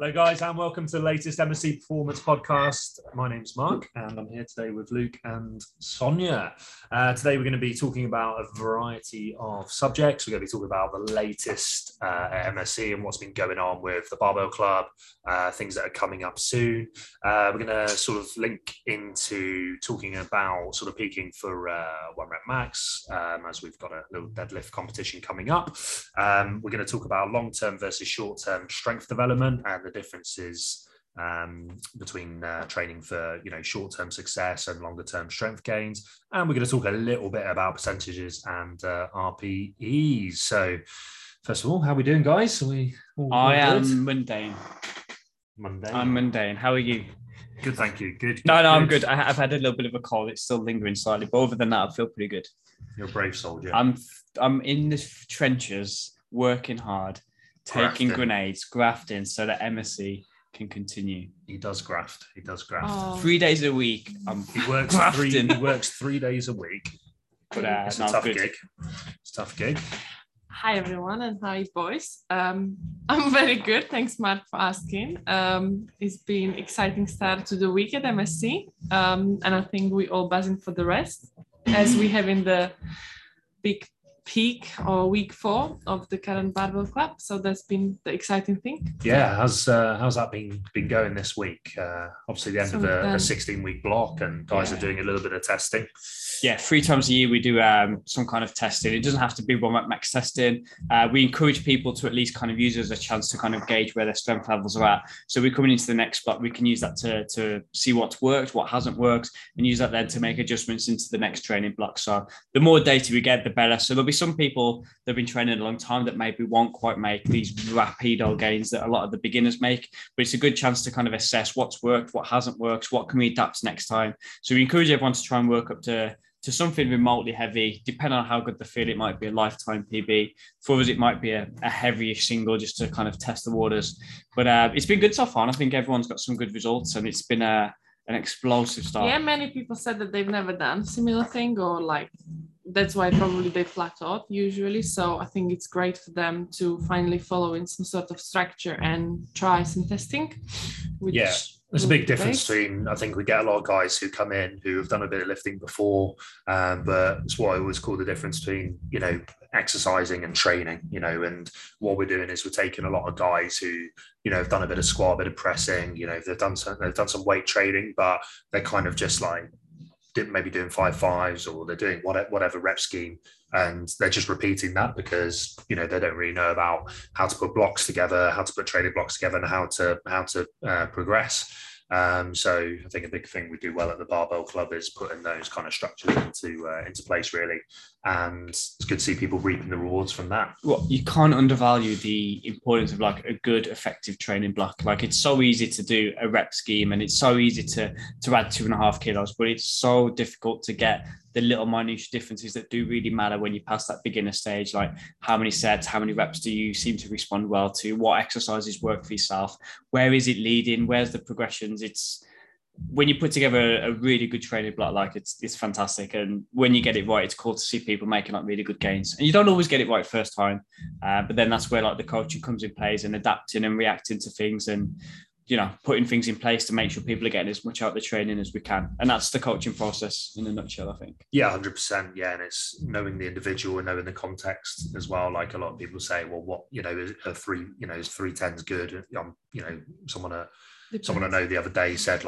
Hello guys, and welcome to the latest MSC Performance Podcast. My name's Mark and I'm here today with Luke and Sonia. Today we're going to be talking about a variety of subjects. We're going to be talking about the latest MSC and what's been going on with the Barbell Club, things that are coming up soon. We're going to sort of link into talking about sort of peaking for one rep max as we've got a little deadlift competition coming up. We're going to talk about long-term versus short-term strength development and the differences between training for short-term success and longer-term strength gains, and we're going to talk a little bit about percentages and RPEs. So first of all, how are we doing, guys? I'm mundane. How are you? Good, thank you. Good. I'm good. I've had a little bit of a cold. It's still lingering slightly, but other than that, I feel pretty good. You're a brave soldier. I'm in the trenches, working hard, taking grenades, grafting, so that MSC can continue. He does graft. Oh. 3 days a week. He works 3 days a week. But it's a tough gig. Hi everyone, and hi boys. I'm very good. Thanks, Mark, for asking. It's been an exciting start to the week at MSC, and I think we're all buzzing for the rest as we have in the big peak or week four of the current Barbell Club, so that's been the exciting thing. Yeah, how's that been going this week? Obviously the end of a 16-week block, and guys are doing a little bit of testing. Yeah, 3 times a year we do some kind of testing. It doesn't have to be one rep max testing. We encourage people to at least kind of use it as a chance to kind of gauge where their strength levels are at. So we're coming into the next block, we can use that to see what's worked, what hasn't worked, and use that then to make adjustments into the next training block. So the more data we get, the better. So there'll be some people that have been training a long time that maybe won't quite make these rapid gains that a lot of the beginners make, but it's a good chance to kind of assess what's worked, what hasn't worked, what can we adapt next time. So we encourage everyone to try and work up to something remotely heavy. Depending on how good they feel, it might be a lifetime PB. For us, it might be a heavyish single, just to kind of test the waters. But it's been good so far, and I think everyone's got some good results, and it's been an explosive start. Yeah, many people said that they've never done similar thing, or like that's why probably they plateaued usually. So I think it's great for them to finally follow in some sort of structure and try some testing. There's a big difference between, I think we get a lot of guys who come in who have done a bit of lifting before, but it's what I always call the difference between, exercising and training, and what we're doing is we're taking a lot of guys who, have done a bit of squat, a bit of pressing, they've done some weight training, but they're kind of just like, maybe doing 5-5s, or they're doing whatever rep scheme, and they're just repeating that because they don't really know about how to put blocks together, how to put training blocks together, and how to progress. So I think a big thing we do well at the Barbell Club is putting those kind of structures into place, really, and it's good to see people reaping the rewards from that. Well, you can't undervalue the importance of like a good, effective training block. Like, it's so easy to do a rep scheme, and it's so easy to add 2.5 kilos, but it's so difficult to get the little minute differences that do really matter when you pass that beginner stage, like how many sets, how many reps do you seem to respond well to, what exercises work for yourself, where is it leading, where's the progressions. It's when you put together a really good training block, like it's fantastic, and when you get it right, it's cool to see people making like really good gains. And you don't always get it right first time, but then that's where like the coaching comes in place, and adapting and reacting to things, and putting things in place to make sure people are getting as much out of the training as we can. And that's the coaching process in a nutshell, I think. Yeah, 100%. Yeah. And it's knowing the individual and knowing the context as well. Like, a lot of people say, well, what, is 310s good? Someone I know the other day said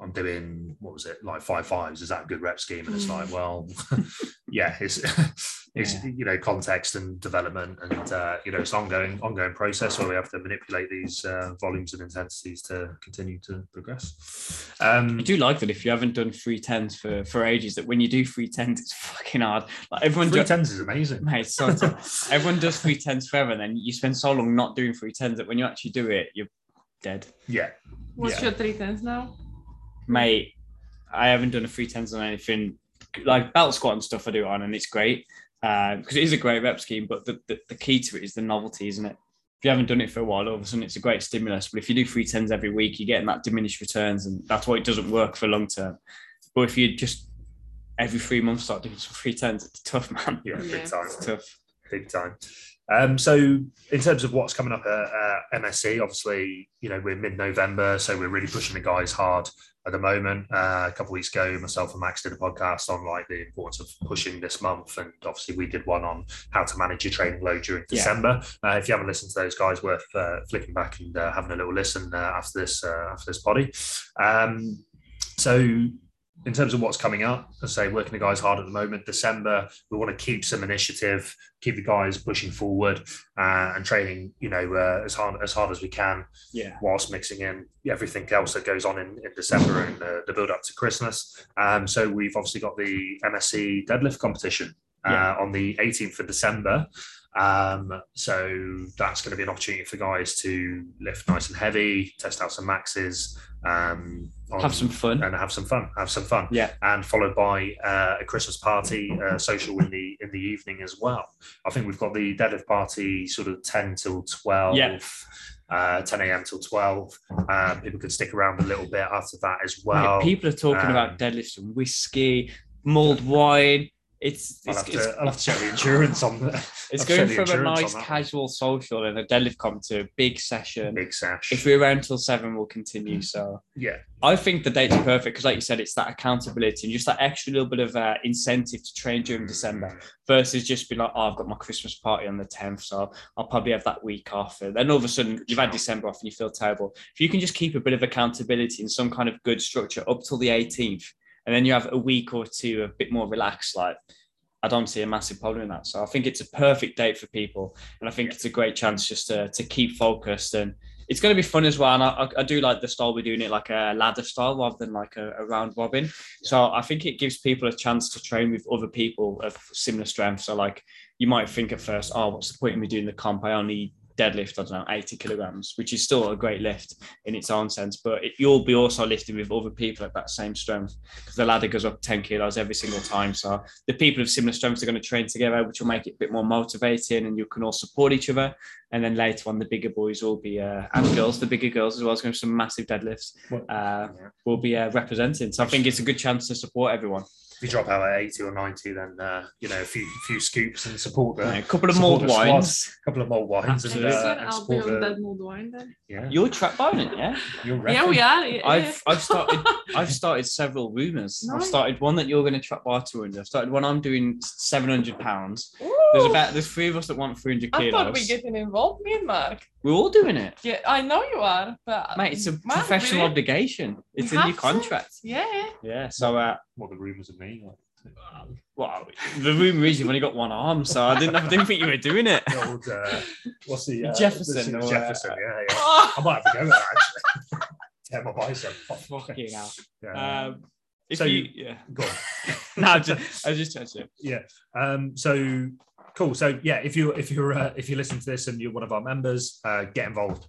I'm doing what was it, like 5-5s, is that a good rep scheme? And it's like, well, it's context and development, and it's ongoing process where we have to manipulate these volumes and intensities to continue to progress. I do like that if you haven't done 310s for ages, that when you do 310s, it's fucking hard. Like, everyone 310s is amazing, mate. So everyone does 310s forever, and then you spend so long not doing 310s that when you actually do it, you're dead. Yeah. What's your 310s now, mate? I haven't done a 310s on anything. Like belt squat and stuff I do it on, and it's great because it is a great rep scheme, but the key to it is the novelty, isn't it? If you haven't done it for a while, all of a sudden it's a great stimulus. But if you do 310s every week, you're getting that diminished returns, and that's why it doesn't work for long term. But if you just every 3 months start doing some 310s, it's tough, man. Yeah, big time. It's tough. Big time. So in terms of what's coming up at MSC, obviously, you know, we're mid-November, so we're really pushing the guys hard at the moment. A couple of weeks ago, myself and Max did a podcast on like the importance of pushing this month. And obviously we did one on how to manage your training load during December. If you haven't listened to those guys, worth flicking back and having a little listen after this potty. So in terms of what's coming up, I say working the guys hard at the moment. December, we want to keep some initiative, keep the guys pushing forward and training, you know, as hard as we can, whilst mixing in everything else that goes on in December and the build up to Christmas. So we've obviously got the MSC deadlift competition on the 18th of December. So that's going to be an opportunity for guys to lift nice and heavy, test out some maxes, have some fun. Yeah. And followed by a Christmas party, social in the evening as well. I think we've got the deadlift party sort of 10 till 12, 10 a.m. till 12. People could stick around a little bit after that as well. Yeah, people are talking about deadlifts and whiskey, mulled wine. I'll have to check the insurance on that. It's going from a nice casual social and a deadlift comp to a big session. Big sash. If we're around till 7, we'll continue. So yeah, I think the date's perfect because, like you said, it's that accountability and just that extra little bit of incentive to train during December versus just being like, oh, I've got my Christmas party on the 10th, so I'll probably have that week off. And then all of a sudden, you've had December off and you feel terrible. If you can just keep a bit of accountability and some kind of good structure up till the 18th, and then you have a week or two a bit more relaxed, like I don't see a massive problem in that. So I think it's a perfect date for people. And I think it's a great chance just to keep focused. And it's going to be fun as well. And I do like the style. We're doing it like a ladder style rather than like a round robin. Yeah. So I think it gives people a chance to train with other people of similar strength. So like you might think at first, oh, what's the point in me doing the comp? I only deadlift, I don't know, 80 kilograms, which is still a great lift in its own sense, but you'll be also lifting with other people at that same strength because the ladder goes up 10 kilos every single time. So the people of similar strengths are going to train together, which will make it a bit more motivating and you can all support each other. And then later on, the bigger boys will be, and girls, the bigger girls as well, it's going to be some massive deadlifts, will be representing. So I think it's a good chance to support everyone. If you drop out at 80 or 90, then you know, a few scoops and support them. Yeah, a couple of mulled wines. I'll be on that mulled wine then. Yeah. You're trapped by it, yeah. We are. Yeah. I've started several rumours. Nice. I've started one that you're going to trap by 200. I've started one I'm doing 700 pounds. There's 3 of us that want 300 kilos. I thought we were getting involved, me and Mark. We're all doing it. Yeah, I know you are, but mate, it's a professional obligation. It's in your contract. Yeah. Yeah. So what the rumours of me? Well, the rumour is you've only got one arm, so I didn't think you were doing it. The old, what's the Jefferson? Yeah. I might have to go with that actually. Yeah, my bicep. Fucking hell. Yeah. Go on. I was just touching it. Yeah. So cool. So yeah, if you listen to this and you're one of our members, get involved.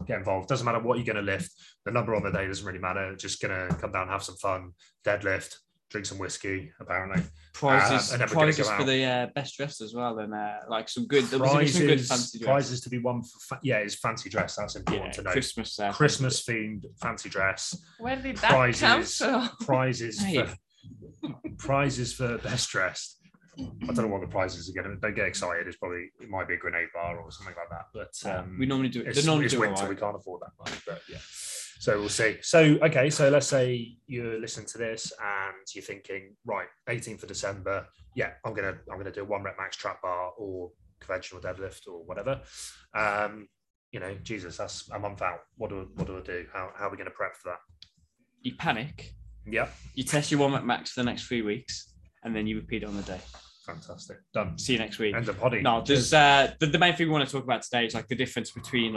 Doesn't matter what you're going to lift. The number on the day doesn't really matter. Just going to come down, have some fun, deadlift, drink some whiskey. Apparently, prizes for the best dressed as well, and like some good fancy dress. Prizes to be won for it's fancy dress. That's important to know. Christmas themed fancy dress. Where did that come from? Prizes for best dressed. I don't know what the prizes are going to. Don't get excited. It might be a grenade bar or something like that. But we normally do it. It's winter. We can't afford that much. But yeah. So we'll see. So let's say you're listening to this and you're thinking, right, 18th of December, I'm gonna do 1 rep max trap bar or conventional deadlift or whatever. You know, Jesus, that's a month out. What do I do? How are we gonna prep for that? You panic. Yeah. You test your 1 rep max for the next 3 weeks and then you repeat it on the day. Fantastic. Done. See you next week. End of potty. No, there's the main thing we want to talk about today is like the difference between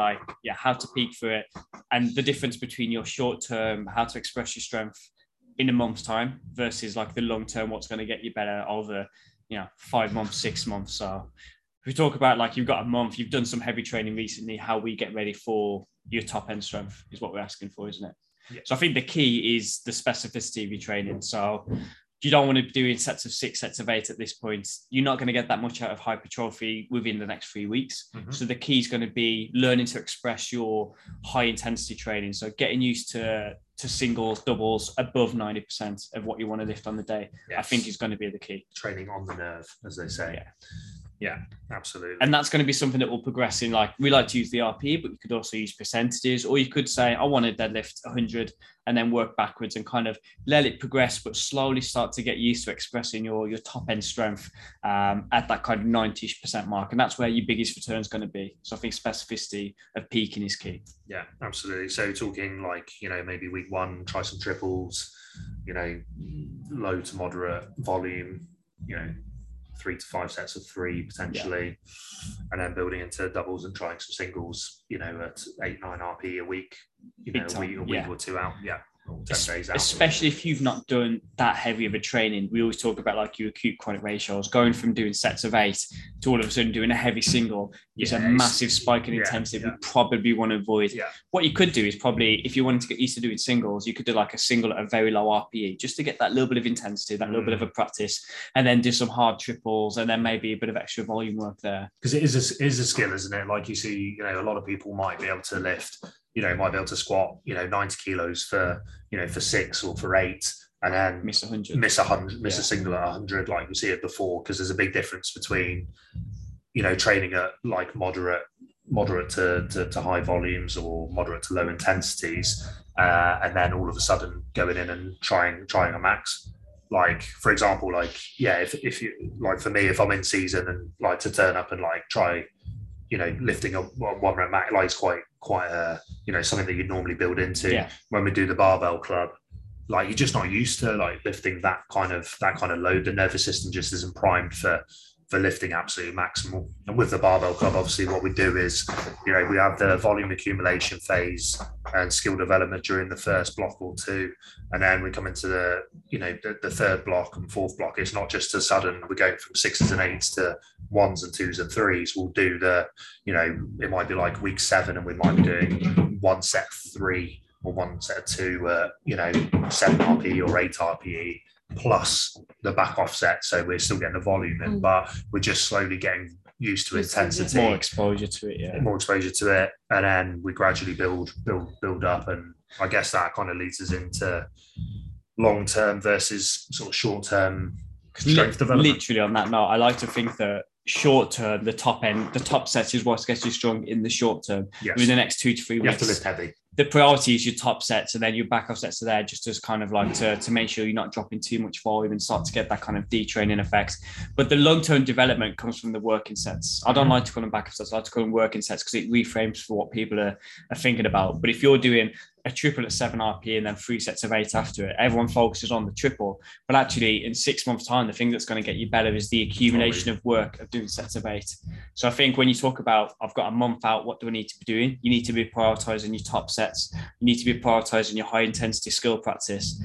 how to peak for it and the difference between your short term, how to express your strength in a month's time versus like the long term, what's going to get you better over 5 months, 6 months. So if we talk about like you've got a month, you've done some heavy training recently, how we get ready for your top end strength is what we're asking for, isn't it? Yeah. So I think the key is the specificity of your training. So you don't want to be doing sets of 6, sets of 8 at this point. You're not going to get that much out of hypertrophy within the next 3 weeks. Mm-hmm. So the key is going to be learning to express your high intensity training. So getting used to singles, doubles, above 90% of what you want to lift on the day, I think is going to be the key. Training on the nerve, as they say. Yeah. Yeah, absolutely. And that's going to be something that will progress in, like, we like to use the RPE, but you could also use percentages, or you could say, I want to deadlift 100 and then work backwards and kind of let it progress, but slowly start to get used to expressing your top end strength at that kind of 90% mark. And that's where your biggest return is going to be. So I think specificity of peaking is key. Yeah, absolutely. So talking like, maybe week one, try some triples, low to moderate volume, 3 to 5 sets of 3 potentially, and then building into doubles and trying some singles, at 8-9 RPE a week, a week or 2 out. Yeah. Or 10 days out. Especially if you've not done that heavy of a training. We always talk about like your acute chronic ratios, going from doing sets of 8 to all of a sudden doing a heavy single is a massive spike in intensity. We probably want to avoid. Yeah. What you could do is probably, if you wanted to get used to doing singles, you could do like a single at a very low RPE just to get that little bit of intensity, that little bit of a practice, and then do some hard triples and then maybe a bit of extra volume work there. Because it is a skill, isn't it? Like you see, a lot of people might be able to lift, might be able to squat, 90 kilos for 6 or for 8, and then miss a single at 100, like we see it before, because there's a big difference between, training at like moderate to high volumes or moderate to low intensities, and then all of a sudden going in and trying a max. Like, for example, if you, like for me, if I'm in season and like to turn up and like try, lifting a 1 rep max, like it's quite something that you'd normally build into. Yeah. When we do the Barbell Club, like you're just not used to like lifting that kind of load. The nervous system just isn't primed for lifting absolute maximal. And with the Barbell Club, obviously what we do is, we have the volume accumulation phase and skill development during the first block or 2. And then we come into the 3rd block and 4th block. It's not just a sudden, we're going from 6s and 8s to 1s and 2s and 3s. We'll do the, it might be like week 7 and we might be doing 1 set 3 or 1 set 2, 7 RPE or 8 RPE. Plus the back offset, so we're still getting the volume in, but we're just slowly getting used to intensity, more exposure to it, and then we gradually build up. And I guess that kind of leads us into long term versus sort of short term strength development. Literally on that note, I like to think that short term, the top set is what gets you strong in the short term. Yes. In the next 2 to 3 weeks, you have to lift heavy. The priority is your top sets, and then your back off sets are there just as kind of like to make sure you're not dropping too much volume and start to get that kind of detraining effect. But the long-term development comes from the working sets. I don't like to call them back off sets. I like to call them working sets because it reframes for what people are thinking about. But if you're doing a triple at 7 RPE and then 3 sets of 8 after it, everyone focuses on the triple. But actually, in 6 months' time, the thing that's going to get you better is the accumulation of work of doing sets of 8. So I think when you talk about, I've got a month out, what do I need to be doing? You need to be prioritizing your top sets. You need to be prioritizing your high intensity skill practice.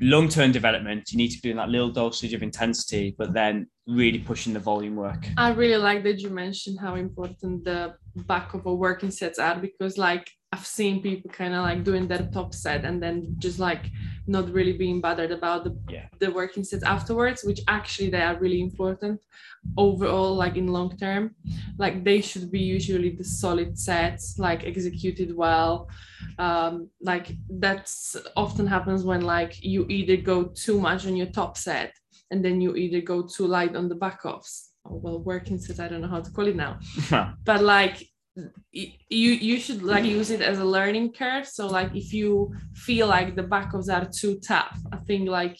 Long-term development, you need to be doing that little dosage of intensity, but then really pushing the volume work. I really like that you mentioned how important the back of a working sets are, because like I've seen people kind of like doing their top set and then just like not really being bothered about the working sets afterwards, which actually they are really important overall, like in long term, like they should be usually the solid sets, like executed well. Like that's often happens when like you either go too much on your top set and then you either go too light on the back offs. Well, working sets, I don't know how to call it now, but like you should like use it as a learning curve. So like if you feel like the back offs are too tough, I think like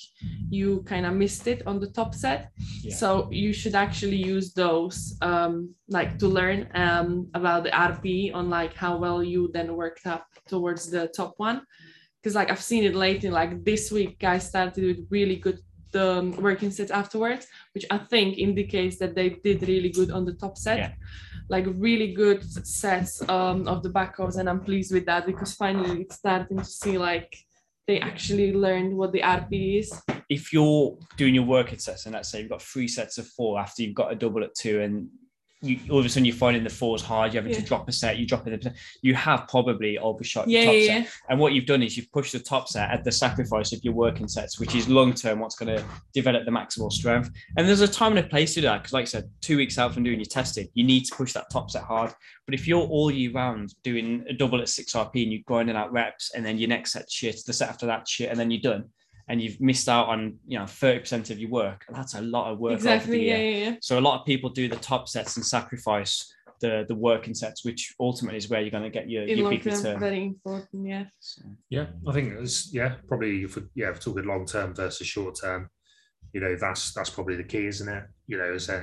you kind of missed it on the top set. Yeah. So you should actually use those like to learn about the RPE on like how well you then worked up towards the top one. Because like I've seen it lately, like this week guys started with really good working sets afterwards, which I think indicates that they did really good on the top set. Yeah. Like really good sets of the back offs, and I'm pleased with that because finally it's starting to see like they actually learned what the RPE is. If you're doing your working sets and let's say you've got 3 sets of 4 after you've got a double at 2 and you, all of a sudden you're finding the 4s hard, you're having to drop a set, you're dropping the, you have probably overshot your top set. Yeah. And what you've done is you've pushed the top set at the sacrifice of your working sets, which is long-term what's going to develop the maximal strength. And there's a time and a place to that, because like I said, 2 weeks out from doing your testing, you need to push that top set hard. But if you're all year round doing a double at 6 RP and you're grinding out reps and then your next set shit, the set after that shit, and then you're done, and you've missed out on, 30% of your work. And that's a lot of work. Exactly. Yeah. So a lot of people do the top sets and sacrifice the working sets, which ultimately is where you're going to get your big return. Very important. Yeah. So. Yeah. I think it's, probably if we're talking long-term versus short-term, that's probably the key, isn't it?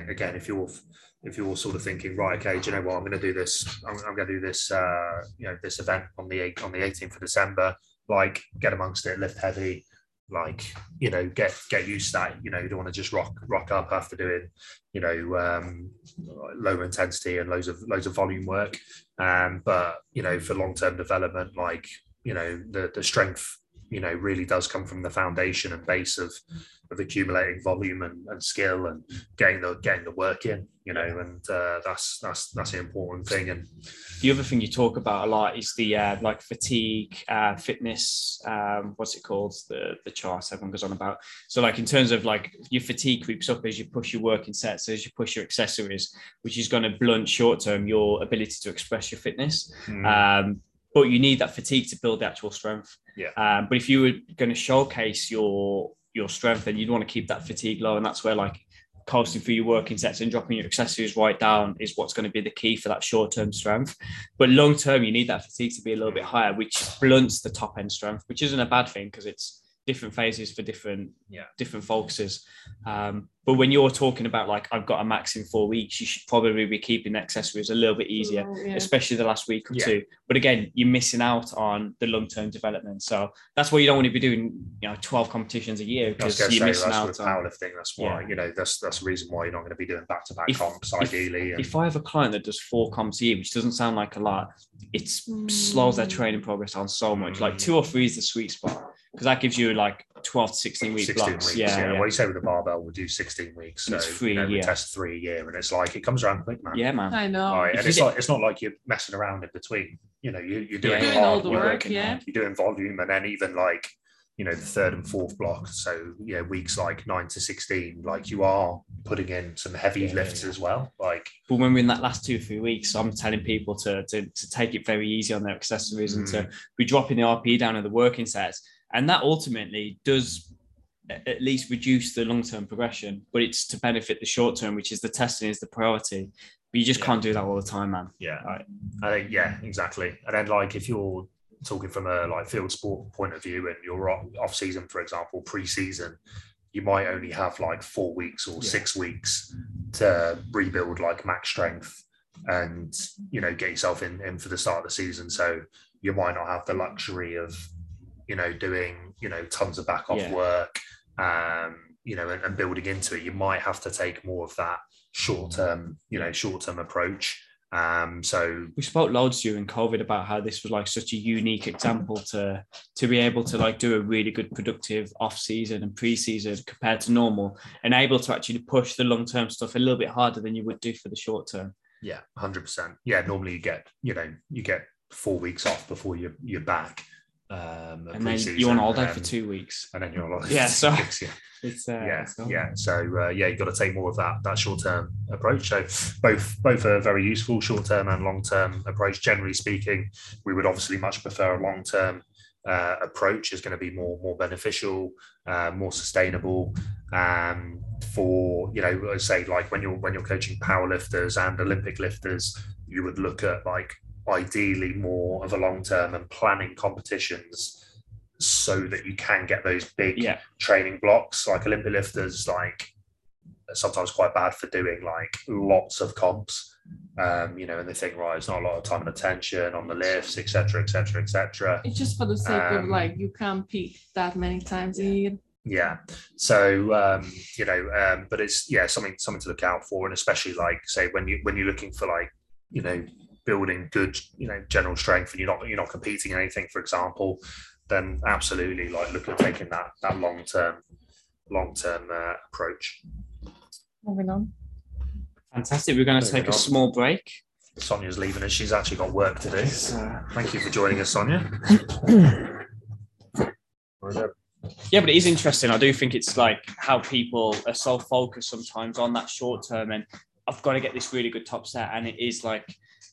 Again, if you're sort of thinking, right, okay, do you know what? I'm going to do this. I'm going to do this, this event on the 18th of December, get amongst it, lift heavy, get used to that. You don't want to just rock up after doing, lower intensity and loads of volume work. But, for long-term development, the strength, really does come from the foundation and base of accumulating volume and skill and getting the work in, and that's the important thing. And the other thing you talk about a lot is the fatigue, fitness, what's it called, the chart everyone goes on about. So in terms of your fatigue creeps up as you push your working sets, as you push your accessories, which is going to blunt short term your ability to express your fitness. But you need that fatigue to build the actual strength. Yeah. But if you were going to showcase your strength, then you'd want to keep that fatigue low. And that's where coasting through your working sets and dropping your accessories right down is what's going to be the key for that short-term strength. But long-term, you need that fatigue to be a little bit higher, which blunts the top-end strength, which isn't a bad thing because it's different phases for different focuses. But when you're talking about, I've got a max in 4 weeks, you should probably be keeping accessories a little bit easier, especially the last week or two. But again, you're missing out on the long-term development. So that's why you don't want to be doing, 12 competitions a year, because you're missing out on powerlifting. That's why, that's the reason why you're not going to be doing back-to-back comps, ideally. If I have a client that does 4 comps a year, which doesn't sound like a lot, it slows their training progress down so much. 2 or 3 is the sweet spot, because that gives you 12 to 16 week blocks. What you say with the barbell, we'll do 16 weeks. So it's free, we test 3 a year, and it's it comes around quick, man. Yeah, man. I know. Right. And it's not like you're messing around in between. You're doing all the work. Yeah. You're doing volume, and then even the third and fourth block. So weeks 9 to 16, you are putting in some heavy lifts as well. But when we're in that last 2 or 3 weeks, I'm telling people to take it very easy on their accessories and to be dropping the RPE down in the working sets. And that ultimately does at least reduce the long-term progression, but it's to benefit the short-term, which is the testing is the priority. But you just can't do that all the time, man. Yeah, exactly. And then if you're talking from a field sport point of view and you're off-season, for example, pre-season, you might only have 4 weeks or 6 weeks to rebuild max strength and, get yourself in for the start of the season. So you might not have the luxury of, doing, tons of back off work, and building into it. You might have to take more of that short-term approach. So we spoke loads during COVID about how this was such a unique example to be able to do a really good productive off season and pre-season compared to normal, and able to actually push the long-term stuff a little bit harder than you would do for the short-term. Yeah. 100%. Yeah. Normally you get 4 weeks off before you're back. And then you're on holiday for 2 weeks, and then you're on holiday. Yeah, so you've got to take more of that short-term approach. So both are very useful, short-term and long-term approach. Generally speaking, we would obviously much prefer a long-term approach. Is going to be more beneficial, more sustainable. For when you're coaching powerlifters and Olympic lifters, you would look at ideally more of a long-term and planning competitions so that you can get those big training blocks. Olympic lifters, sometimes quite bad for doing lots of comps, and they think, right, it's not a lot of time and attention on the lifts, etc., etc., etc. It's just for the sake of you can't peak that many times a year. Yeah. So, but it's, something to look out for. And especially say when you're looking for building good, general strength, and you're not competing in anything, for example, then absolutely look at taking that long-term approach. Moving on. Fantastic. We're going to take a small break. Sonia's leaving us. She's actually got work to do. Thank you for joining us, Sonia. Yeah, but it is interesting. I do think it's how people are so focused sometimes on that short-term, and I've got to get this really good top set, and it is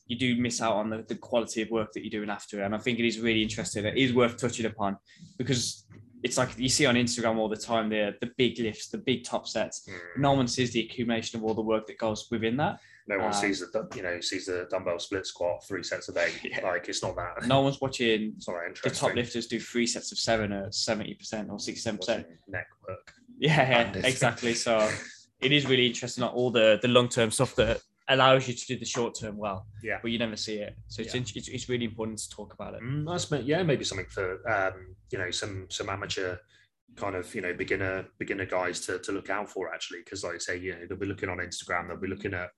you do miss out on the quality of work that you're doing after it. And I think it is really interesting. It is worth touching upon, because it's like you see on Instagram all the time, the big lifts, the big top sets. No one sees the accumulation of all the work that goes within that. No one sees the, you know, sees the dumbbell split squat 3 sets of 8. Yeah. Like, it's not that. No one's watching the top lifters do 3 sets of 7 at 70% or 67%. Neck work. Yeah, exactly. So it is really interesting, like, all the long-term stuff that allows you to do the short-term well. Yeah. But you never see it. So it's really important to talk about it. Nice. Yeah, maybe something for, you know, some amateur kind of, you know, beginner guys to look out for, actually, because like I say, you know, they'll be looking on Instagram, they'll be looking at,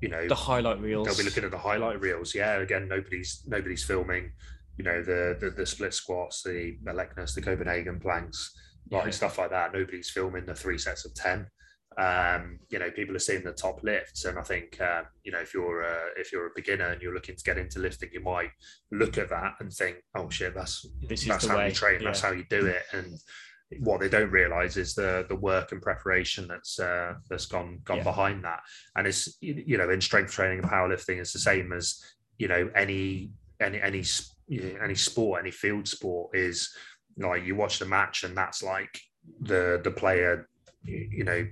you know, the highlight reels. They'll be looking at the highlight reels. Yeah, again, nobody's filming, you know, the split squats, the Melegnus, the Copenhagen planks, like stuff like that. Nobody's filming the 3 sets of 10. You know, people are seeing the top lifts, and I think you know, if you're a beginner and you're looking to get into lifting, you might look at that and think, oh shit, that's how you train, that's how you do it. And what they don't realize is the work and preparation that's gone behind that. And it's, you know, in strength training and powerlifting, it's the same as, you know, any sport, any field sport is, you know, you watch the match and that's like the player, you know,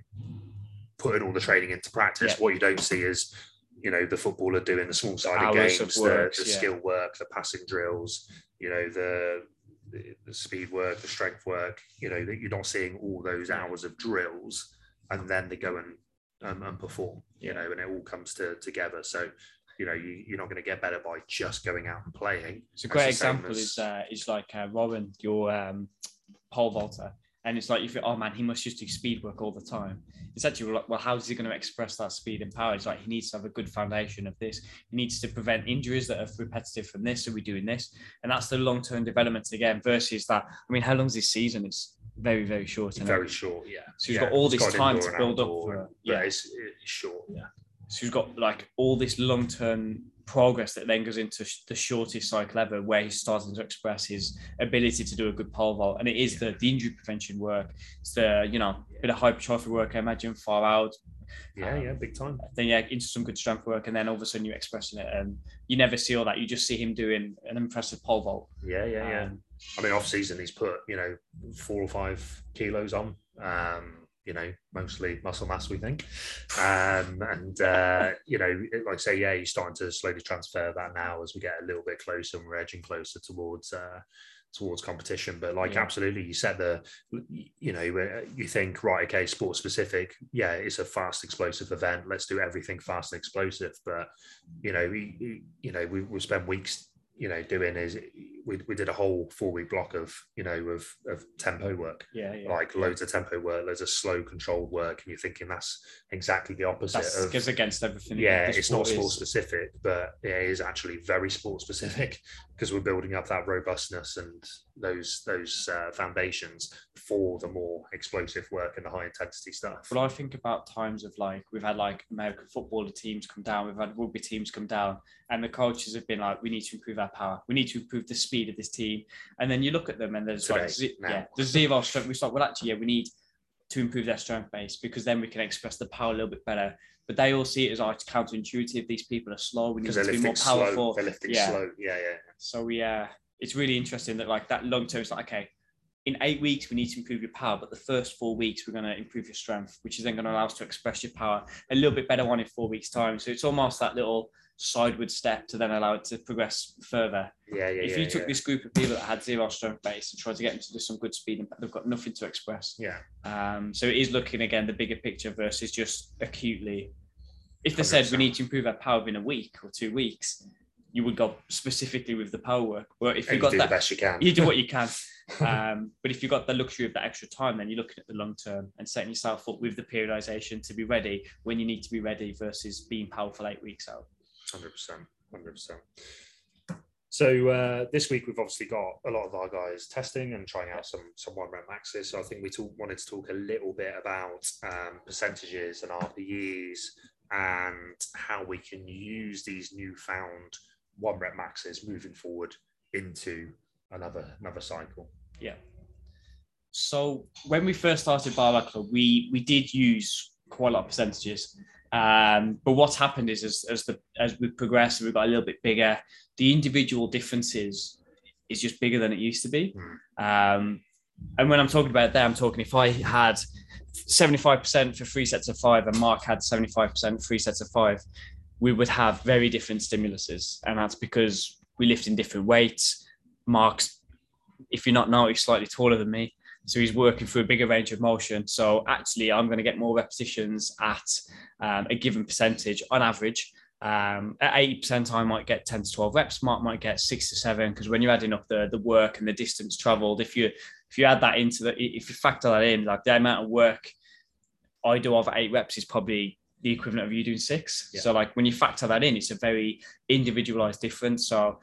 putting all the training into practice. What you don't see is, you know, the footballer doing the small sided games, the skill work, the passing drills, you know, the speed work, the strength work. You know, that you're not seeing all those hours of drills, and then they go and perform, you know, and it all comes together. So, you know, you're not going to get better by just going out and playing. It's a great example is like Robin, your pole vaulter. And it's like, you feel, oh man, he must just do speed work all the time. It's actually like, well, how is he going to express that speed and power? It's like, he needs to have a good foundation of this. He needs to prevent injuries that are repetitive from this. So we're doing this. And that's the long-term development again, versus that. I mean, how long is this season? It's very, very short. Very short, yeah. So you've got all this time to build up. It's short, yeah. So you've got like all this long-term progress that then goes into the shortest cycle ever, where he's starting to express his ability to do a good pole vault. And it is the injury prevention work. It's the, you know, bit of hypertrophy work, I imagine, far out. Yeah, big time. Then into some good strength work, and then all of a sudden you're expressing it, and you never see all that. You just see him doing an impressive pole vault. Yeah. I mean, off season he's put, you know, 4 or 5 kilos on. You know, mostly muscle mass, we think. You know, like I say, you're starting to slowly transfer that now as we get a little bit closer and we're edging closer towards competition. But like, absolutely, you said you know, you think, right, okay, sport specific. Yeah, it's a fast, explosive event. Let's do everything fast and explosive. But, you know, we spend weeks, you know, doing is we did a whole 4-week block of, you know, of tempo work, loads of tempo work, loads of slow controlled work, and you're thinking that's exactly the opposite. That goes against everything. Yeah, it's not sport specific, but it is actually very sport specific, because we're building up that robustness and those foundations for the more explosive work and the high intensity stuff. Well, I think about times of like, we've had like American football teams come down, we've had rugby teams come down, and the coaches have been like, we need to improve our power, we need to improve the speed of this team. And then you look at them and there's there's zero strength. We start, well, actually, we need to improve their strength base, because then we can express the power a little bit better. But they all see it as, oh, it's counterintuitive, these people are slow, we need to be more powerful. They're lifting slow. So it's really interesting that like that long term, it's like, okay, in 8 weeks, we need to improve your power, but the first 4 weeks, we're going to improve your strength, which is then going to allow us to express your power a little bit better, 1 in 4 weeks' time. So it's almost that little sideward step to then allow it to progress further. If you took this group of people that had zero strength base and tried to get them to do some good speed, and they've got nothing to express. So it is looking again the bigger picture versus just acutely. If they 100%. Said we need to improve our power in a week or 2 weeks, you would go specifically with the power work. Well, if you got that, the best you can. You do what you can. But if you've got the luxury of that extra time, then you're looking at the long term and setting yourself up with the periodization to be ready when you need to be ready, versus being powerful 8 weeks out. 100%. So this week we've obviously got a lot of our guys testing and trying out some 1-rep maxes. So I think we wanted to talk a little bit about percentages and RPEs, and how we can use these newfound 1-rep maxes moving forward into another cycle. Yeah. So when we first started Barbell Club, we did use quite a lot of percentages. But what's happened is as we progressed and we got a little bit bigger, the individual differences is just bigger than it used to be. And when I'm talking about that, I'm talking if I had 75% for 3 sets of 5 and Mark had 75% 3 sets of 5, we would have very different stimuluses. And that's because we lift in different weights. Mark's, if you're not now, he's slightly taller than me. So he's working through a bigger range of motion. So actually, I'm going to get more repetitions at a given percentage on average. At 80%, I might get 10 to 12 reps. Mark might get 6 to 7, because when you're adding up the work and the distance traveled, if you add that into the, if you factor that in, like the amount of work I do over 8 reps is probably the equivalent of you doing 6. Yeah. So like when you factor that in, it's a very individualized difference. So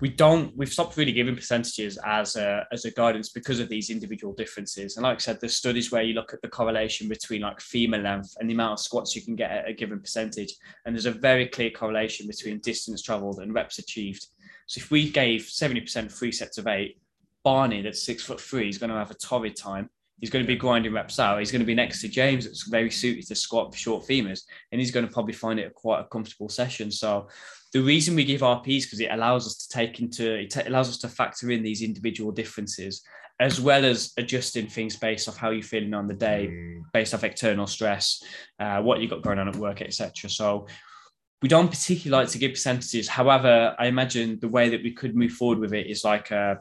we've stopped really giving percentages as a guidance because of these individual differences. And like I said, there's studies where you look at the correlation between like femur length and the amount of squats you can get at a given percentage. And there's a very clear correlation between distance traveled and reps achieved. So if we gave 70% 3 sets of 8, Barney that's 6'3" is going to have a torrid time. He's going to be grinding reps out. He's going to be next to James, that's very suited to squat for short femurs, and he's going to probably find it quite a comfortable session. So the reason we give RPs, because it allows us to factor in these individual differences, as well as adjusting things based off how you're feeling on the day, based off external stress, what you've got going on at work, etc. So we don't particularly like to give percentages. However, I imagine the way that we could move forward with it is like a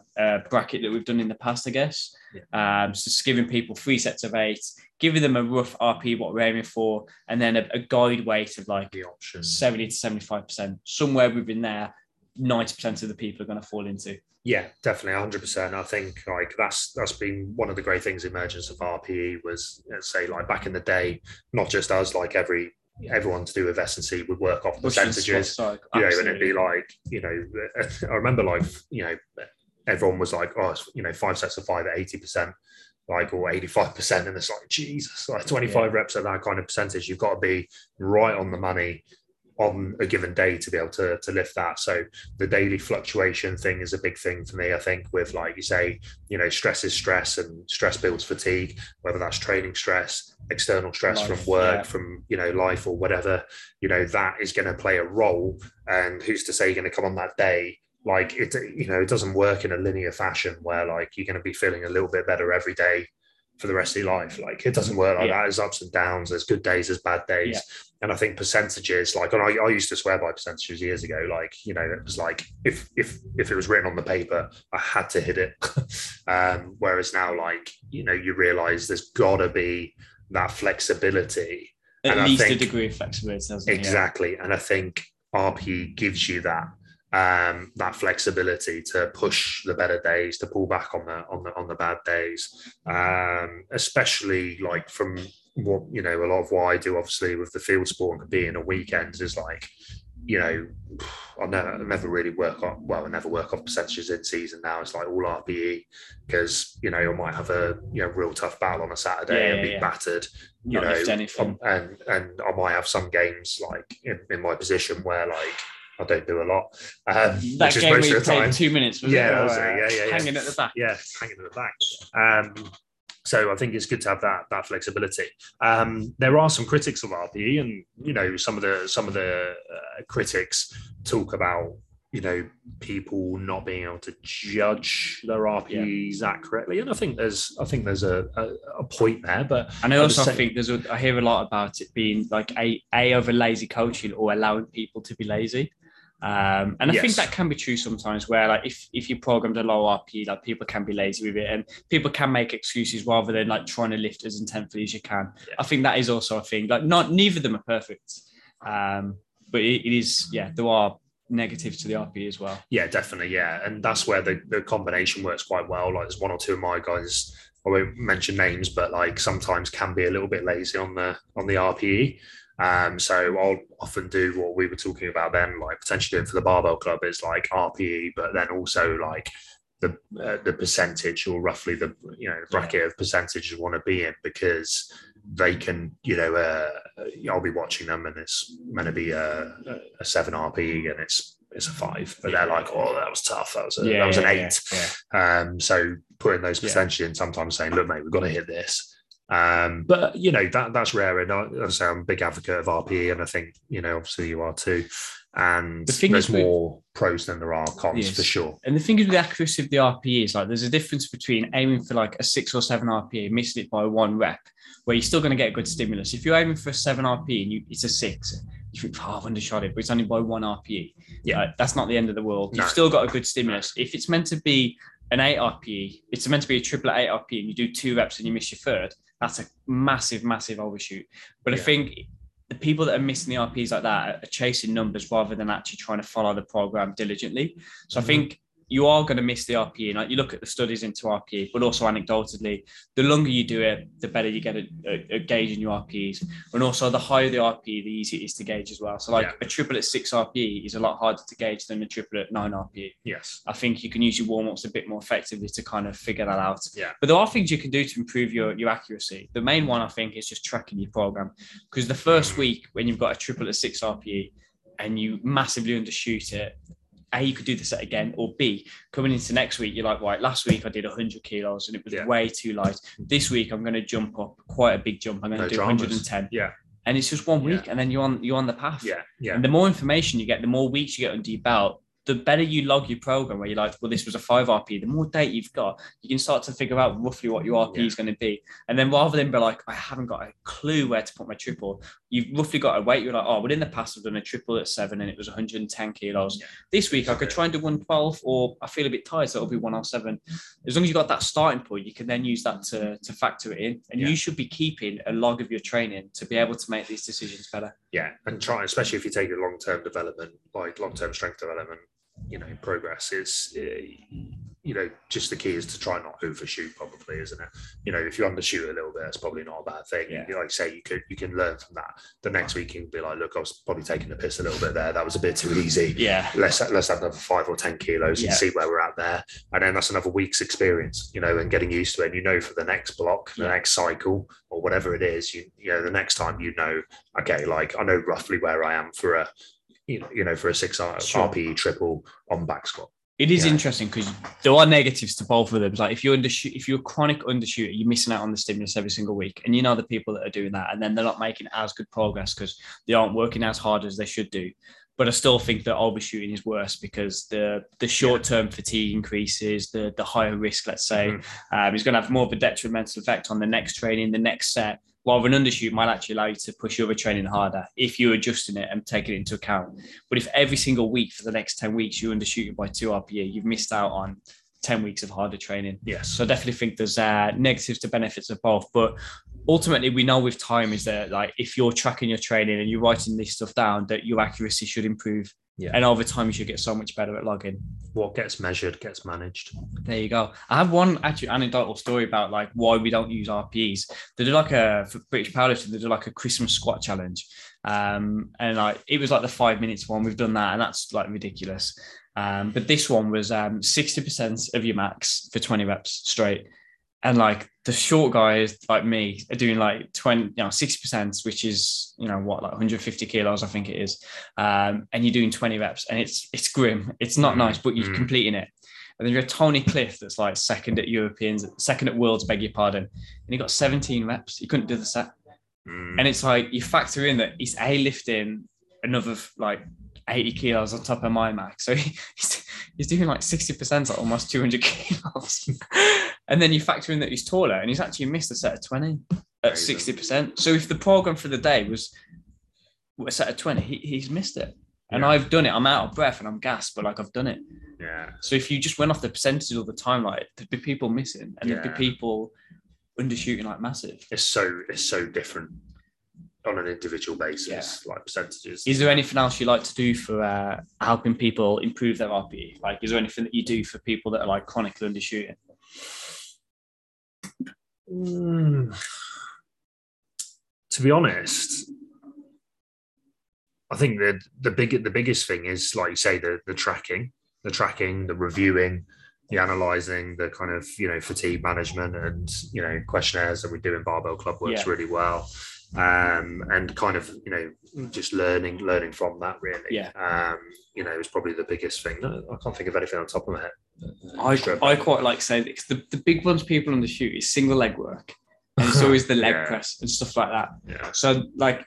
bracket that we've done in the past, I guess. Yeah. So just giving people 3 sets of 8, giving them a rough RP, what we're aiming for, and then a guide weight of like the option 70 to 75%. Somewhere within there, 90% of the people are going to fall into. Yeah, definitely, 100%. I think like that's been one of the great things. Emergence of RPE was, let's say, like back in the day, not just us, like everyone to do with S&C would work off percentages. You know, and it'd be like, you know, I remember like, you know, everyone was like, oh, it's, you know, 5 sets of 5 at 80%, like, or 85%. And it's like, Jesus, like 25 reps at that kind of percentage. You've got to be right on the money on a given day to be able to lift that. So the daily fluctuation thing is a big thing for me, I think, with, like you say, you know, stress is stress and stress builds fatigue, whether that's training stress, external stress from work, from, you know, life or whatever, you know, that is going to play a role. And who's to say you're going to come on that day? Like, it, you know, it doesn't work in a linear fashion where like you're going to be feeling a little bit better every day for the rest of your life. Like, it doesn't work like that. There's ups and downs, there's good days, there's bad days. And I think percentages, like, and I used to swear by percentages years ago. Like, you know, it was like if it was written on the paper, I had to hit it. Whereas now, like, you know, you realize there's gotta be that flexibility, at least a degree of flexibility, doesn't it? Exactly. And I think RPE gives you that that flexibility to push the better days, to pull back on the bad days, especially like from what, you know, a lot of what I do obviously with the field sport and being a weekends is like, you know, I never really work on, well, I never work off percentages in season now. It's like all RPE, because, you know, I might have a, you know, real tough battle on a Saturday and be battered, you know, and I might have some games like in my position where like I don't do a lot. That game we played 2 minutes. Hanging at the back. Yeah, hanging at the back. So I think it's good to have that flexibility. There are some critics of RPE, and you know, some of the critics talk about, you know, people not being able to judge their RPEs accurately, and I think there's a point there. But and I also think I hear a lot about it being like a over lazy coaching or allowing people to be lazy. And I think that can be true sometimes, where like if you programmed a low RPE, like people can be lazy with it and people can make excuses rather than like trying to lift as intensely as you can. Yeah. I think that is also a thing. Like neither of them are perfect. But it is, there are negatives to the RPE as well. Yeah, definitely. Yeah. And that's where the combination works quite well. Like there's one or two of my guys, I won't mention names, but like sometimes can be a little bit lazy on the RPE. So I'll often do what we were talking about then, like potentially doing for the Barbell Club is like RPE, but then also like the percentage or roughly the, you know, bracket of percentages you want to be in, because they can, you know, I'll be watching them and it's meant to be a 7 RPE and it's a 5, but they're like, oh, that was tough. That was an 8. So putting those percentages in, sometimes saying, look, mate, we've got to hit this. But you know, that's rare, and I'm a big advocate of RPE, and I think, you know, obviously you are too. And there's more pros than there are cons, yes, for sure. And the thing is with the accuracy of the RPE is, like, there's a difference between aiming for like a 6 or 7 RPE, missing it by 1 rep, where you're still going to get a good stimulus. If you're aiming for a 7 RPE and it's a 6, you think, oh, I've undershot it, but it's only by 1 RPE. Yeah, that's not the end of the world. You've still got a good stimulus. If it's meant to be an 8 RPE, it's meant to be a triple at 8 RPE, and you do 2 reps and you miss your third, that's a massive, massive overshoot. But I think the people that are missing the RPEs like that are chasing numbers rather than actually trying to follow the program diligently. So I think you are going to miss the RPE. Like, you look at the studies into RPE, but also anecdotally, the longer you do it, the better you get at gauging your RPEs. And also the higher the RPE, the easier it is to gauge as well. So like a triple at 6 RPE is a lot harder to gauge than a triple at 9 RPE. Yes. I think you can use your warm-ups a bit more effectively to kind of figure that out. Yeah. But there are things you can do to improve your accuracy. The main one, I think, is just tracking your program. Because the first week when you've got a triple at 6 RPE and you massively undershoot it, A, you could do the set again, or B, coming into next week, you're like, right, last week I did 100 kilos and it was way too light. This week I'm going to jump up, quite a big jump. I'm going to do 110. Yeah. And it's just 1 week and then you're on the path. Yeah. Yeah. And the more information you get, the more weeks you get under your belt, the better you log your program, where you're like, well, this was a 5 RPE. The more data you've got, you can start to figure out roughly what your RPE is going to be. And then rather than be like, I haven't got a clue where to put my triple, you've roughly got a weight. You're like, oh, well, in the past, I've done a triple at 7 and it was 110 kilos. Yeah. This week, I could try and do 112, or I feel a bit tired, so it'll be 107. As long as you've got that starting point, you can then use that to factor it in. And you should be keeping a log of your training to be able to make these decisions better. Yeah, and try, especially if you take a long-term development, like long-term strength development, you know, progress is, you know, just the key is to try not overshoot, probably, isn't it? You know, if you undershoot a little bit, it's probably not a bad thing. Yeah. You know, like I say, you can learn from that. The next week you can be like, look, I was probably taking the piss a little bit there. That was a bit too easy. Yeah. Let's have another 5 or 10 kilos and see where we're at there. And then that's another week's experience, you know, and getting used to it. And you know, for the next block, the next cycle, or whatever it is, you know, the next time, you know, okay, like I know roughly where I am for a, you know, for a 6 RPE triple on back squat. It is interesting because there are negatives to both of them. Like if you're a chronic undershooter, you're missing out on the stimulus every single week. And you know the people that are doing that, and then they're not making as good progress because they aren't working as hard as they should do. But I still think that overshooting is worse because the short-term fatigue increases, the higher risk, let's say, is going to have more of a detrimental effect on the next training, the next set, while an undershoot might actually allow you to push your other training harder if you're adjusting it and taking it into account. But if every single week for the next 10 weeks you undershoot it by 2 RPE, you've missed out on 10 weeks of harder training. Yes. So I definitely think there's negatives to benefits of both. But ultimately, we know with time is that, like, if you're tracking your training and you're writing this stuff down, that your accuracy should improve. Yeah. And over time, you should get so much better at logging. What gets measured gets managed. There you go. I have one actually anecdotal story about like why we don't use RPEs. They do like for British powerlifting, they do like a Christmas squat challenge. And like it was like the 5 minutes one. We've done that, and that's like ridiculous. But this one was 60% of your max for 20 reps straight. And like the short guys like me are doing like 60%, which is, you know what, like 150 kilos, I think it is. And you're doing 20 reps and it's grim. It's not nice, but you're completing it. And then you're a Tony Cliff that's like second at Worlds, beg your pardon. And he got 17 reps. He couldn't do the set. And it's like, you factor in that he's lifting another like 80 kilos on top of my max. So he's doing like 60%, like almost 200 kilos. And then you factor in that he's taller and he's actually missed a set of 20 at 60%. So if the program for the day was a set of 20, he's missed it. And I've done it. I'm out of breath and I'm gassed, but like I've done it. Yeah. So if you just went off the percentages all the time, like there'd be people missing and there'd be people undershooting like massive. It's so different on an individual basis, like percentages. Is there anything else you like to do for helping people improve their RPE? Like, is there anything that you do for people that are like chronically undershooting? To be honest, I think that the biggest thing is, like you say, the tracking, the reviewing, the analysing, the kind of, you know, fatigue management and, you know, questionnaires that we do in Barbell Club works really well. And kind of, you know, just learning from that, really. You know, is probably the biggest thing. I can't think of anything on top of my head. I quite like saying this. The big ones people on the shoot is single leg work, and it's always the leg press and stuff like that. So like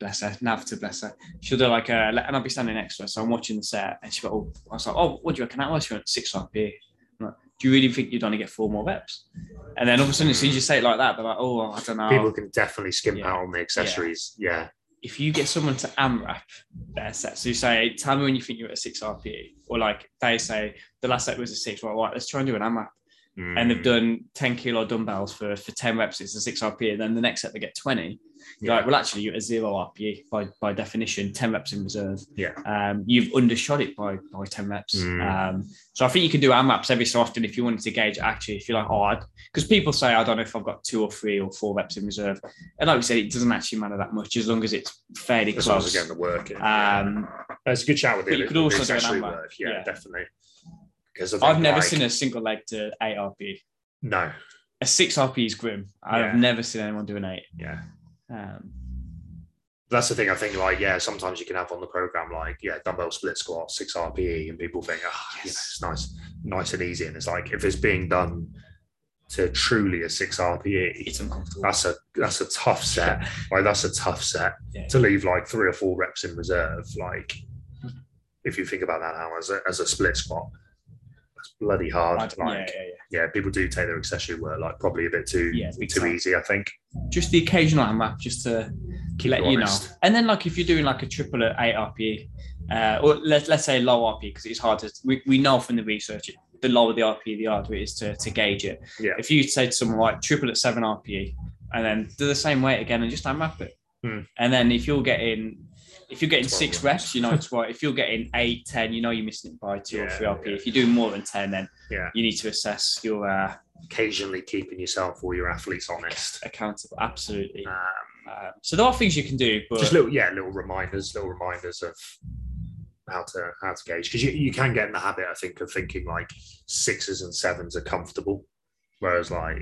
bless her, Nav to bless her, she'll do like a, and I'll be standing next to her, so I'm watching the set, and she went, oh, I was like, oh, what do you reckon that was? She went, 6 RPE. I'm like, do you really think you're going to get 4 more reps? And then all of a sudden, as soon as you say it like that, they're like, oh, I don't know. People can definitely skimp out on the accessories, yeah. If you get someone to AMRAP their set, so you say, tell me when you think you're at a 6 RPE, or like they say, the last set was a 6, well, right, let's try and do an AMRAP. And they've done 10 kilo dumbbells for 10 reps, it's a 6 RPE, and then the next set they get 20. You're like, well, actually, you're at a 0 RPE by definition, 10 reps in reserve. Yeah. You've undershot it by 10 reps. So I think you can do AMRAPs every so often if you wanted to gauge, actually, if you're like, oh, because people say, I don't know if I've got 2 or 3 or 4 reps in reserve. And like we said, it doesn't actually matter that much as long as it's fairly close. As long as you're getting the work in. It's a good shout with you. You could also do an AMRAP. Work. Yeah, definitely. I've never seen a single leg to 8 RPE. No. A 6 RPE is grim. I've never seen anyone do an 8. Yeah. That's the thing. I think, like, sometimes you can have on the program, like, dumbbell split squat, 6 RPE, and people think, it's nice and easy. And it's like, if it's being done to truly a 6 RPE, it's uncomfortable. That's a tough set. Like, that's a tough set to leave like 3 or 4 reps in reserve. Like, if you think about that now as a split squat. Bloody hard. People do take their accessory work like probably a bit too easy, I think. Just the occasional AMRAP just to let you know. And then like if you're doing like a triple at 8 RPE, or let's say low RPE, because it's hard to we know from the research the lower the RPE the harder it is to gauge it. Yeah. If you say to someone like triple at 7 RPE and then do the same weight again and just AMRAP it. And then if you're getting 6 reps, you know it's right. If you're getting 8, 10, you know you're missing it by 2 or 3 RPE. Yeah. If you're doing more than 10, then you need to assess your... Occasionally keeping yourself or your athletes honest. Accountable, absolutely. So there are things you can do, but... Just little reminders of how to gauge. Because you can get in the habit, I think, of thinking like 6s and 7s are comfortable, whereas like...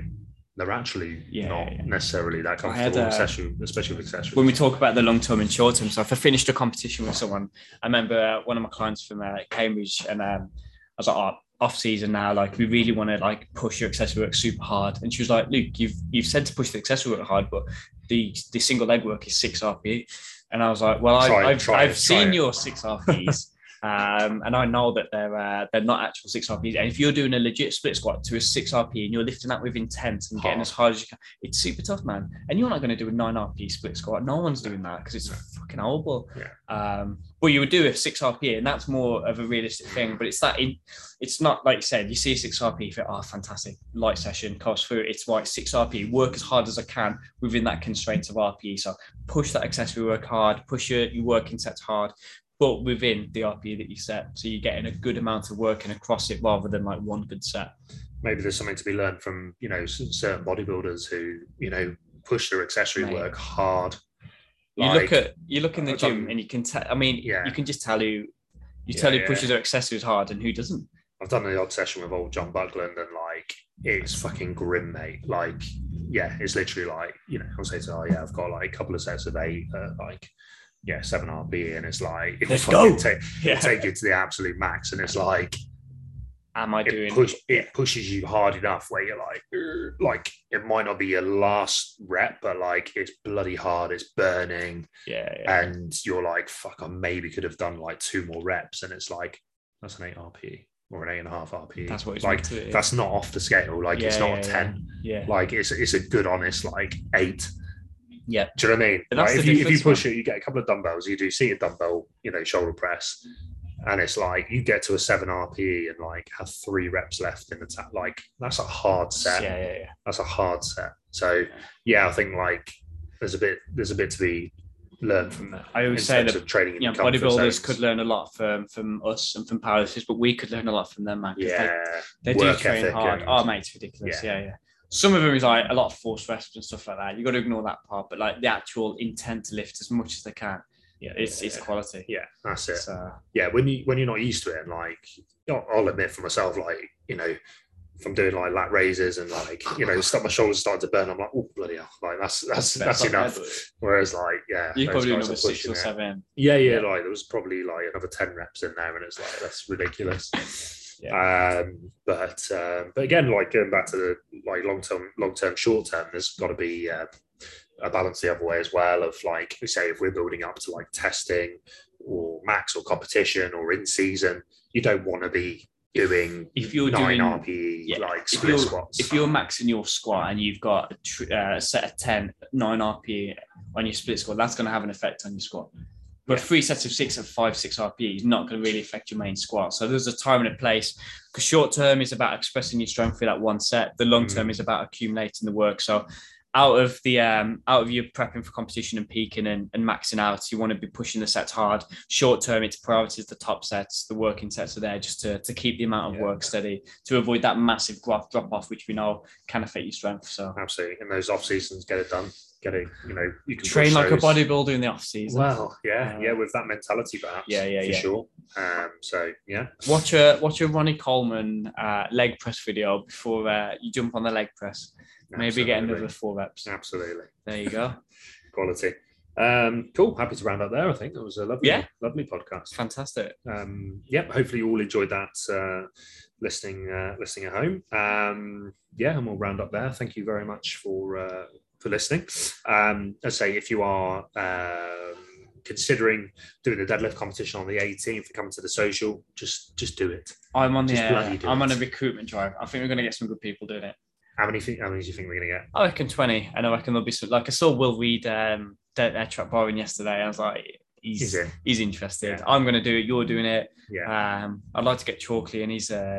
They're actually not necessarily that comfortable, especially with accessories. When we talk about the long term and short term, so if I finished a competition with someone, I remember one of my clients from Cambridge, and I was like, oh, off season now, like we really want to like push your accessory work super hard. And she was like, Luke, you've said to push the accessory work hard, but the single leg work is 6 RPE. And I was like, well, I've seen your 6 RPEs. And I know that they're not actual 6 RPEs. And if you're doing a legit split squat to a 6 RPE and you're lifting that with intent and getting as hard as you can, it's super tough, man. And you're not going to do a 9 RPE split squat. No one's doing that because it's fucking horrible. Yeah. Well, you would do a 6 RPE, and that's more of a realistic thing. But it's that it's not like you said. You see a 6 RPE, for fantastic light session, cost through. It's like 6 RPE, work as hard as I can within that constraint of RPE. So push that accessory work hard, push your working sets hard. But within the RPE that you set, so you're getting a good amount of work and across it rather than like one good set. Maybe there's something to be learned from, you know, certain bodybuilders who, you know, push their accessory work hard. Like, you look in the gym and you can tell. I mean, you can just tell who pushes their accessories hard and who doesn't. I've done the odd session with old John Buckland, and like it's fucking grim, mate. Like, it's literally like, you know, I'll say to, I've got like a couple of sets of 8, 7 RPE, and it's like it'll take you to the absolute max, and it's like, it pushes you hard enough where you're like it might not be your last rep, but like it's bloody hard, it's burning, and you're like, fuck, I maybe could have done like 2 more reps, and it's like that's an 8 RPE or an 8.5 RPE. That's what it's like. That's not off the scale. Like it's not a 10. Yeah. Like it's a good honest like 8. Yeah. Do you know what I mean? Like if you push it, you get a couple of dumbbells, you do see a dumbbell, you know, shoulder press, and it's like you get to a 7 RPE and like have 3 reps left in the tap. Like that's a hard set. Yeah. That's a hard set. So I think like there's a bit to be learned from that. I always say that training bodybuilders could learn a lot from us and from powerlifters, but we could learn a lot from them, man. Yeah. They do train hard. Oh mate, it's ridiculous. Yeah. Some of them is like a lot of force reps and stuff like that. You got to ignore that part, but like the actual intent to lift as much as they can. Yeah, it's quality. Yeah, that's it. So, when you're not used to it, and like I'll admit for myself, like, you know, if I'm doing like lat raises and like, you know, my shoulders start to burn, I'm like, oh bloody hell, like that's enough. There, whereas like you probably another 6 or 7. Yeah, like there was probably like another 10 reps in there, and it's like that's ridiculous. Yeah. But again, like going back to the like long term, short term, there's got to be I balance the other way as well of like, say, if we're building up to like testing or max or competition or in season, you don't want to be doing if you're doing RPE, yeah, like split squats. If you're maxing your squat and you've got a set of 10, 9 RPE on your split squat, that's going to have an effect on your squat. But yeah, 3 sets of 6 or 5, 6 RPE is not going to really affect your main squat. So there's a time and a place, because short term is about expressing your strength through that one set. The long term is about accumulating the work. So out of your prepping for competition and peaking and maxing out, you want to be pushing the sets hard. Short term, it's priorities, the top sets, the working sets are there just to keep the amount of work steady, to avoid that massive drop off, which we know can affect your strength. So absolutely, in those off seasons, get it done. Get it, you know, you can train like a bodybuilder in the off season. Well, yeah, with that mentality, perhaps. Yeah, sure. Watch a Ronnie Coleman leg press video before you jump on the leg press. Absolutely. Maybe get another 4 reps. Absolutely. There you go. Quality. Cool. Happy to round up there. I think it was a lovely podcast. Fantastic. Hopefully you all enjoyed that listening at home. And we'll round up there. Thank you very much for listening. I say if you are considering doing the deadlift competition on the 18th and coming to the social, just do it. I'm on on a recruitment drive. I think we're going to get some good people doing it. How many do you think we're going to get? I reckon 20. And I reckon there'll be some. Like I saw Will Reed air trap borrowing yesterday. I was like, he's interested. Yeah. I'm going to do it. You're doing it. Yeah. I'd like to get Chalkley, and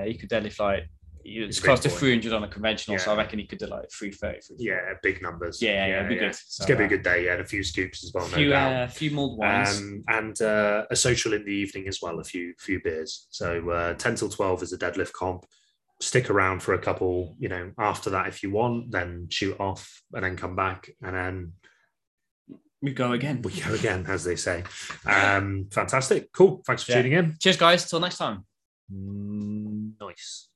he could deadlift like it's close to 300 on a conventional, so I reckon he could do like 330. Yeah, big numbers. Yeah, it'd be good. So, it's going to be a good day, and a few scoops as well, no doubt. A few mulled wines. And a social in the evening as well, a few beers. So 10 till 12 is a deadlift comp. Stick around for a couple, you know, after that if you want, then shoot off and then come back and then we go again, as they say. Fantastic. Cool. Thanks for tuning in. Cheers, guys. Till next time. Nice.